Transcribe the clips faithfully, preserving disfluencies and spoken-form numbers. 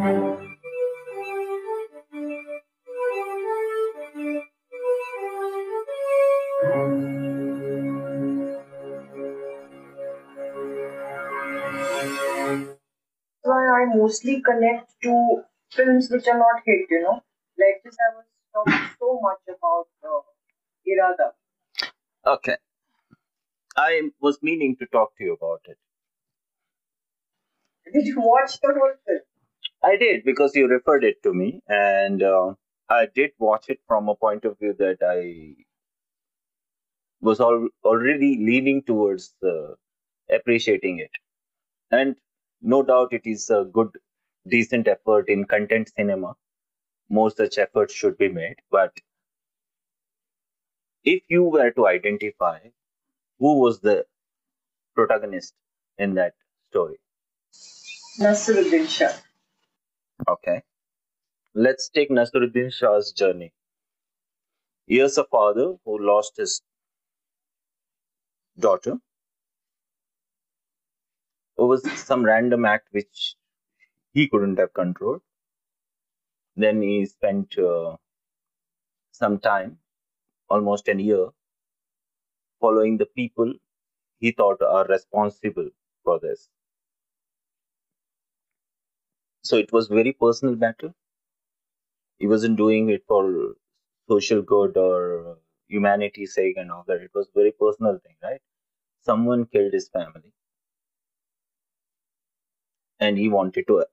I mostly connect to films which are not hit, you know. Like this, I was talking so much about uh, Irada. Okay. I was meaning to talk to you about it. Did you watch the whole film? I did, because you referred it to me, and uh, I did watch it from a point of view that I was al already leaning towards uh, appreciating it. And no doubt it is a good, decent effort in content cinema. More such efforts should be made. But if you were to identify who was the protagonist in that story? Naseeruddin Shah. Okay. Let's take Naseeruddin Shah's journey. He is a father who lost his daughter over some random act which he couldn't have controlled. Then he spent uh, some time, almost a year, following the people he thought are responsible for this. So it was very personal matter. He wasn't doing it for social good or humanity's sake and all that. It was a very personal thing, right? Someone killed his family. And he wanted to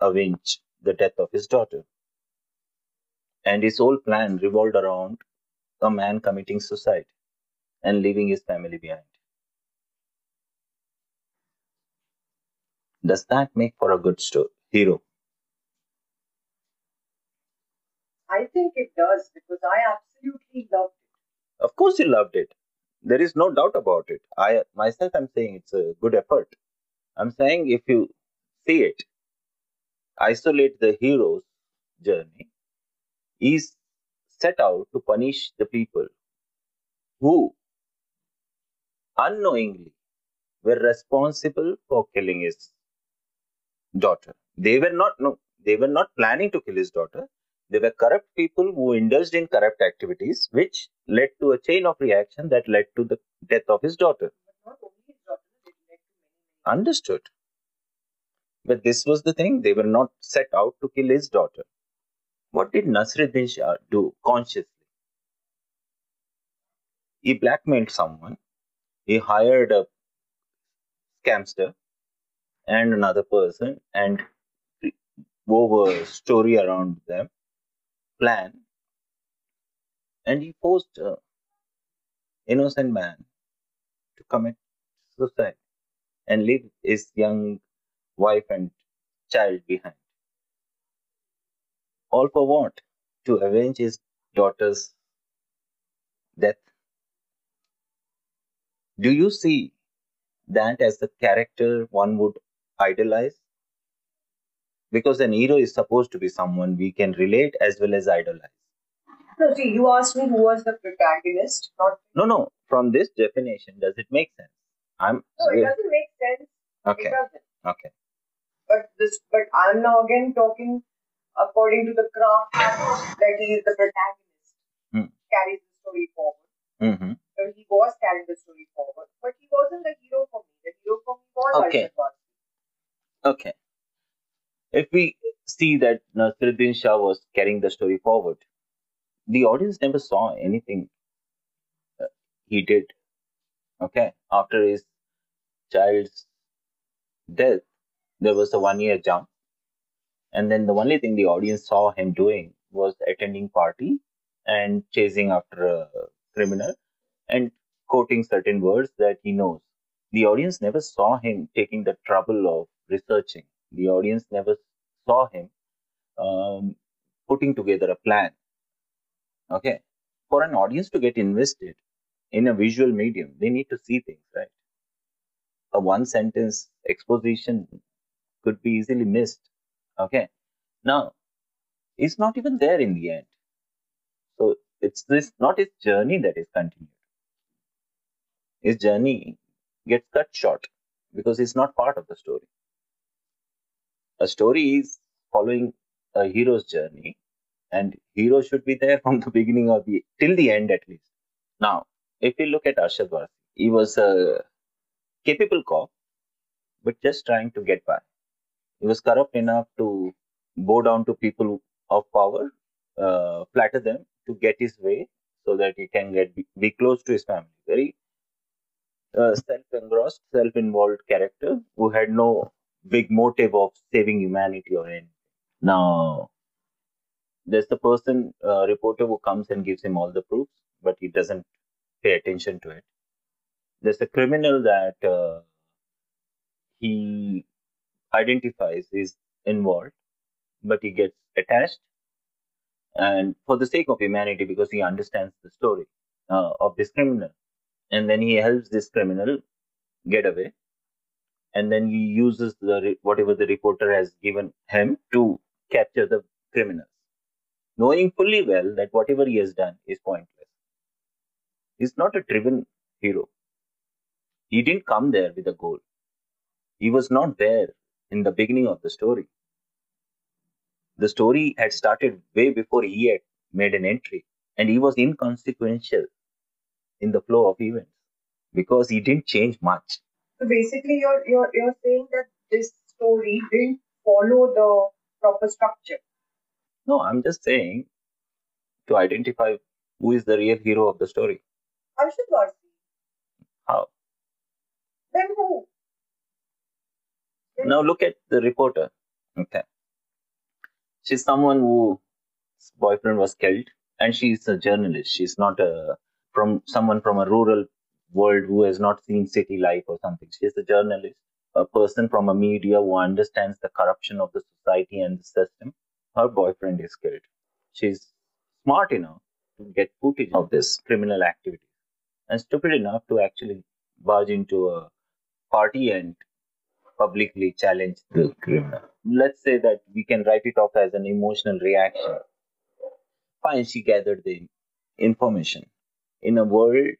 avenge the death of his daughter. And his whole plan revolved around a man committing suicide and leaving his family behind. Does that make for a good story, hero? I think it does, because I absolutely loved it. Of course you loved it. There is no doubt about it. I myself am saying it's a good effort. I'm saying if you see it, isolate the hero's journey, he's set out to punish the people who unknowingly were responsible for killing his daughter. They were not, no, they were not planning to kill his daughter. They were corrupt people who indulged in corrupt activities, which led to a chain of reaction that led to the death of his daughter. But not only his daughter, it led to many. Understood. But this was the thing, they were not set out to kill his daughter. What did Naseeruddin Shah do consciously? He blackmailed someone. He hired a scamster and another person and wove a story around them, plan, and he forced an innocent man to commit suicide and leave his young wife and child behind. All for what? To avenge his daughter's death. Do you see that as the character one would idolize? Because an hero is supposed to be someone we can relate as well as idolize. No, see, you asked me who was the protagonist. Not... No, no. From this definition, does it make sense? I'm. No, it doesn't make sense. Okay. It doesn't. Okay. But this, but I'm now again talking according to the craft that he is the protagonist, mm. carries the story forward. Mm-hmm. So he was carrying the story forward, but he wasn't the hero for me. The hero for me was okay. Arshad Warsi. Okay. If we see that Naseeruddin Shah was carrying the story forward, the audience never saw anything he did. Okay. After his child's death, there was a one-year jump, and then the only thing the audience saw him doing was attending party and chasing after a criminal and quoting certain words that he knows. The audience never saw him taking the trouble of researching. The audience never saw him um, putting together a plan. Okay, for an audience to get invested in a visual medium, they need to see things, right? A one-sentence exposition could be easily missed. Okay. Now, it's not even there in the end. So, it's this not his journey that is continued. His journey gets cut short because it's not part of the story. A story is following a hero's journey, and hero should be there from the beginning of the till the end at least. Now, if you look at Arshad Warsi, he was a capable cop, but just trying to get by. He was corrupt enough to bow down to people of power, uh, flatter them to get his way, so that he can get be, be close to his family. Very uh, self-engrossed, self-involved character who had no big motive of saving humanity or anything. Now, there's the person, uh, reporter who comes and gives him all the proofs, but he doesn't pay attention to it. There's a criminal that uh, he identifies is involved, but he gets attached, and for the sake of humanity, because he understands the story uh, of this criminal, and then he helps this criminal get away, and then he uses the re whatever the reporter has given him to capture the criminals, knowing fully well that whatever he has done is pointless. He's not a driven hero. He didn't come there with a goal. He was not there in the beginning of the story. The story had started way before he had made an entry, and he was inconsequential in the flow of events because he didn't change much. So basically, you're you're you're saying that this story didn't follow the proper structure. No, I'm just saying to identify who is the real hero of the story. Arshad Warsi. How? Then who? Then now look at the reporter. Okay. She's someone whose boyfriend was killed, and she's a journalist. She's not a from someone from a rural world who has not seen city life or something. She's a journalist, a person from a media who understands the corruption of the society and the system. Her boyfriend is killed. She's smart enough to get footage of this criminal activity, and stupid enough to actually barge into a party and publicly challenge the criminal. Let's say that we can write it off as an emotional reaction. Fine, she gathered the information in a world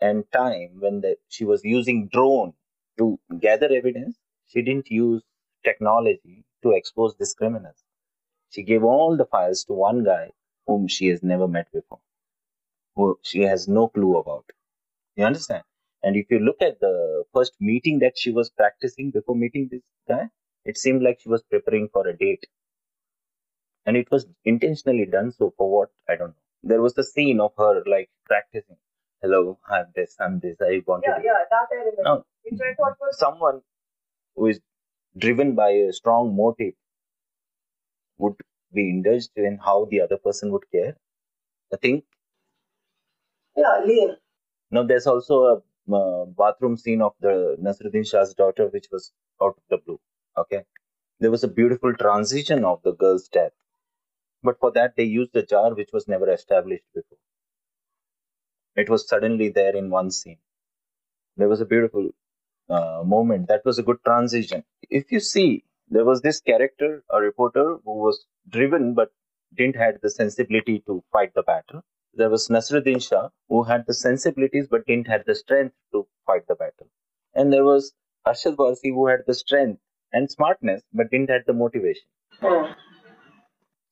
and time when the, she was using drone to gather evidence. She didn't use technology to expose this criminal. She gave all the files to one guy whom she has never met before, who she has no clue about. You understand? And if you look at the first meeting that she was practicing before meeting this guy, it seemed like she was preparing for a date. And it was intentionally done so for what? I don't know. There was the scene of her like practicing. Hello, I'm this, I'm this, I want yeah, to. Yeah, yeah, that I remember. Now, which I thought was someone who is driven by a strong motive would be indulged in how the other person would care. I think. Yeah, yeah. Now, there's also a Uh, bathroom scene of the Naseeruddin Shah's daughter, which was out of the blue. Okay, there was a beautiful transition of the girl's death, but for that they used a jar which was never established before. It was suddenly there in one scene. There was a beautiful uh, moment. That was a good transition. If you see, there was this character, a reporter, who was driven but didn't have the sensibility to fight the battle. There was Naseeruddin Shah, who had the sensibilities but didn't have the strength to fight the battle. And there was Arshad Warsi, who had the strength and smartness but didn't have the motivation. Oh.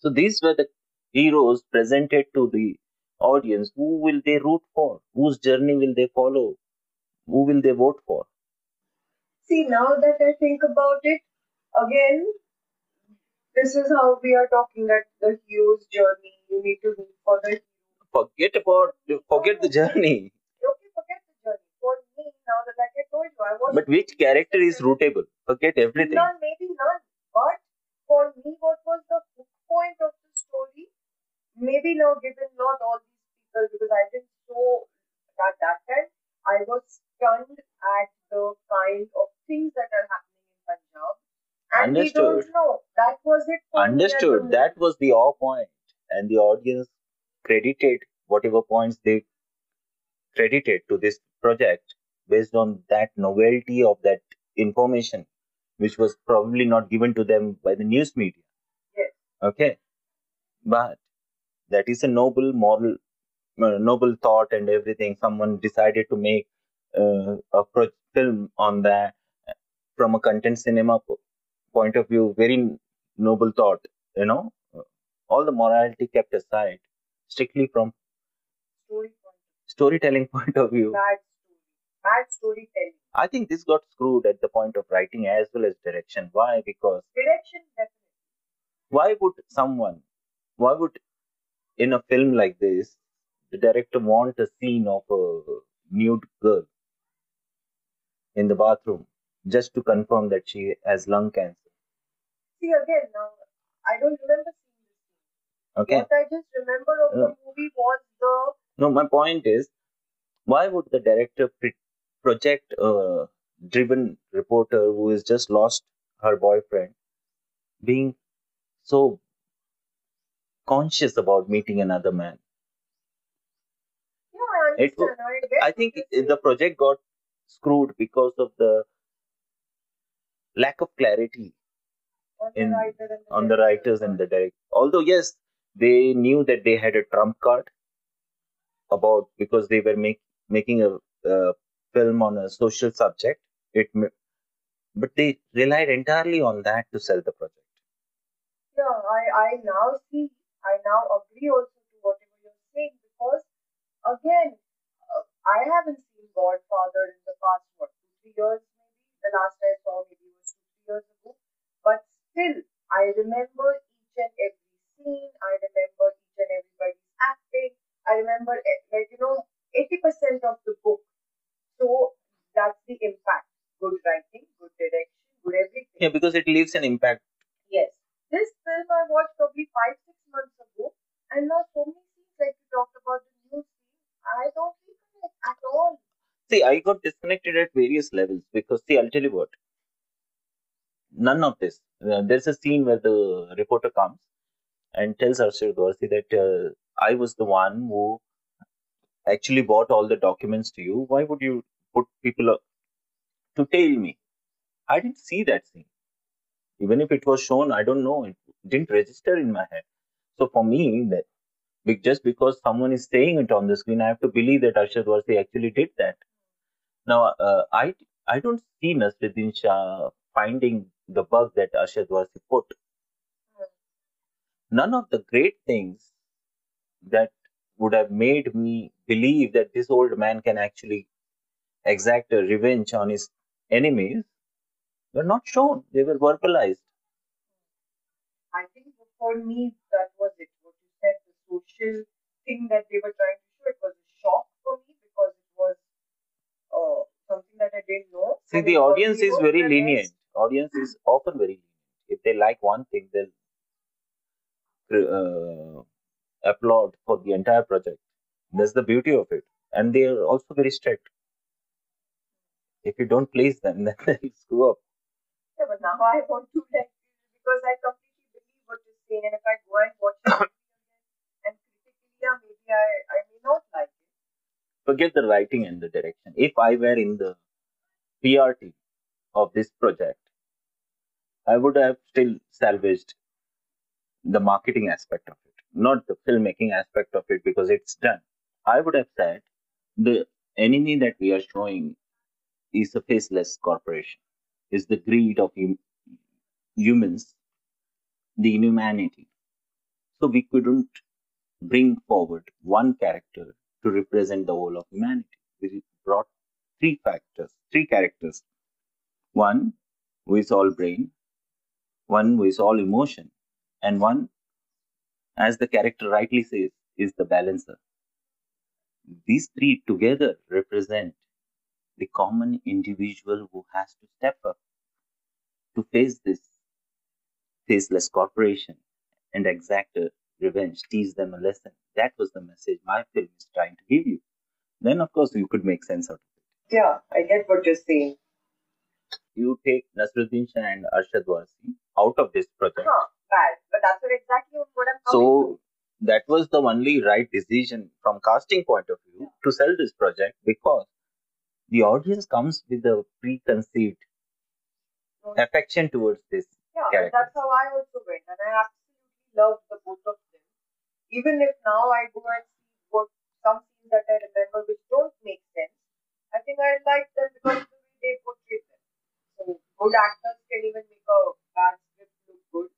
So these were the heroes presented to the audience. Who will they root for? Whose journey will they follow? Who will they vote for? See, now that I think about it, again, this is how we are talking, that the hero's journey, you need to root for the Forget about, forget the journey. Okay, forget the journey. For me, now that like I told you, I was... But which character is rootable? Forget everything. None, maybe none. But for me, what was the point of the story? Maybe now, given not all these people, because I didn't know that that time, I was stunned at the kind of things that are happening in Punjab. And Understood. We don't know. That was it. For Understood. Me that was the awe point. And the audience credited whatever points they credited to this project based on that novelty of that information, which was probably not given to them by the news media. Yes. Okay. But that is a noble moral, uh, noble thought and everything. Someone decided to make uh, a film on that from a content cinema point of view, very noble thought, you know, all the morality kept aside, strictly from Story point. storytelling point of view. Bad story. Bad storytelling. I think this got screwed at the point of writing as well as direction. Why? Because direction definitely. Why would someone, why would in a film like this, the director want a scene of a nude girl in the bathroom just to confirm that she has lung cancer? See, again, now I don't remember seeing this scene. Okay. What I just remember of no. the movie was the... No, my point is, why would the director pre project a driven reporter who has just lost her boyfriend being so conscious about meeting another man? Yeah, I understand. It was, I, I think the project got screwed because of the lack of clarity on in the writer and the on the writers and the director. Although yes, they knew that they had a trump card about because they were make, making a uh, film on a social subject. It but they relied entirely on that to sell the project. Yeah, I, I now see, I now agree also to whatever you're saying, because again, uh, I haven't seen Godfather in the past, what, two, three years maybe? The last I saw maybe was two, three years ago. But still, I remember each and every scene, I remember each and everybody's acting, I remember, like, you know, eighty percent of the book. So that's the impact. Good writing, good direction, good everything. Yeah, because it leaves an impact. Yes. This film I watched probably five, six months ago, and now so many things like you talked about the new scene, I don't feel it at all. See, I got disconnected at various levels because, see, I'll tell you what. None of this. Uh, there's a scene where the reporter comes and tells Arshad Warsi that uh, I was the one who actually bought all the documents to you. Why would you put people up to tail me? I didn't see that scene. Even if it was shown, I don't know, it didn't register in my head. So for me, that just because someone is saying it on the screen, I have to believe that Arshad Warsi actually did that. Now, uh, I I don't see Naseeruddin Shah finding the bug that Arshad Warsi put. None of the great things that would have made me believe that this old man can actually exact a revenge on his enemies were not shown. They were verbalized. I think for me, that was it. What you said, the social thing that they were trying to show, it was a shock for me because it was uh, something that I didn't know. See, the audience is very lenient. Audience is often very lenient. If they like one thing, they'll uh, applaud for the entire project. That's the beauty of it. And they are also very strict. If you don't please them, then they'll screw up. Yeah, but now I want to, like, because I completely believe what you say, and if I go and watch it and critically, yeah, maybe I, I may not like it. Forget the writing and the direction. If I were in the P R team of this project, I would have still salvaged the marketing aspect of it, not the filmmaking aspect of it, because it's done. I would have said the enemy that we are showing is a faceless corporation, is the greed of hum humans, the inhumanity. So we couldn't bring forward one character to represent the whole of humanity. We brought three factors, three characters. One who is all brain, one who is all emotion, and one, as the character rightly says, is the balancer. These three together represent the common individual who has to step up to face this faceless corporation and exact a revenge, teach them a lesson. That was the message my film is trying to give you. Then, of course, you could make sense out of it. Yeah, I get what you're saying. You take Naseeruddin Shah and Arshad Warsi out of this project. Huh, bad. But that's what exactly what I'm coming so, to. That was the only right decision from casting point of view, yeah, to sell this project, because the audience comes with a preconceived okay. affection towards this yeah, character. That's how I also went, and I absolutely loved the both of them. Even if now I go and see what some things that I remember which don't make sense, I think I like them because the way they portray them. So good actors can even make a bad script look good.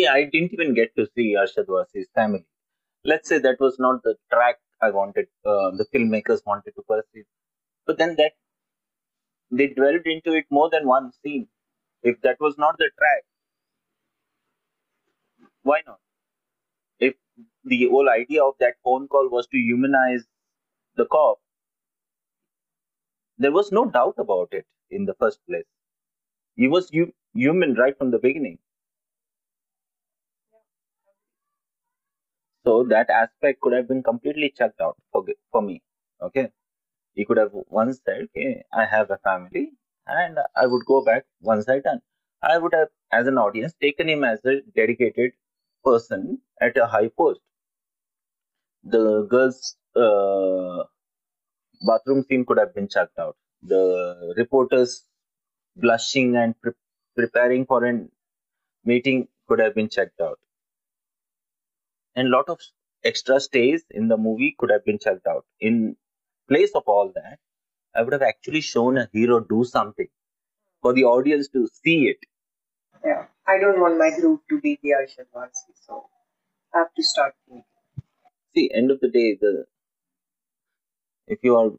see, I didn't even get to see Arshad Warsi's family. Let's say that was not the track I wanted, uh, the filmmakers wanted to pursue. But then that they dwelled into it more than one scene. If that was not the track, why not? If the whole idea of that phone call was to humanize the cop, there was no doubt about it in the first place. He was hu human right from the beginning. So that aspect could have been completely checked out for, for me. Okay. He could have once said, okay, I have a family and I would go back once I done. I would have, as an audience, taken him as a dedicated person at a high post. The girl's uh, bathroom scene could have been checked out. The reporters blushing and pre preparing for a meeting could have been checked out. And a lot of extra stays in the movie could have been checked out. In place of all that, I would have actually shown a hero do something for the audience to see it. Yeah, I don't want my group to be the Arshad Warsi, so I have to start thinking. See, end of the day, the if you are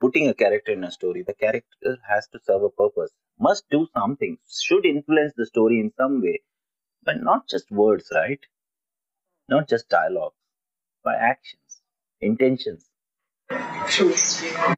putting a character in a story, the character has to serve a purpose, must do something, should influence the story in some way, but not just words, right? Not just dialogue, by actions, intentions. True.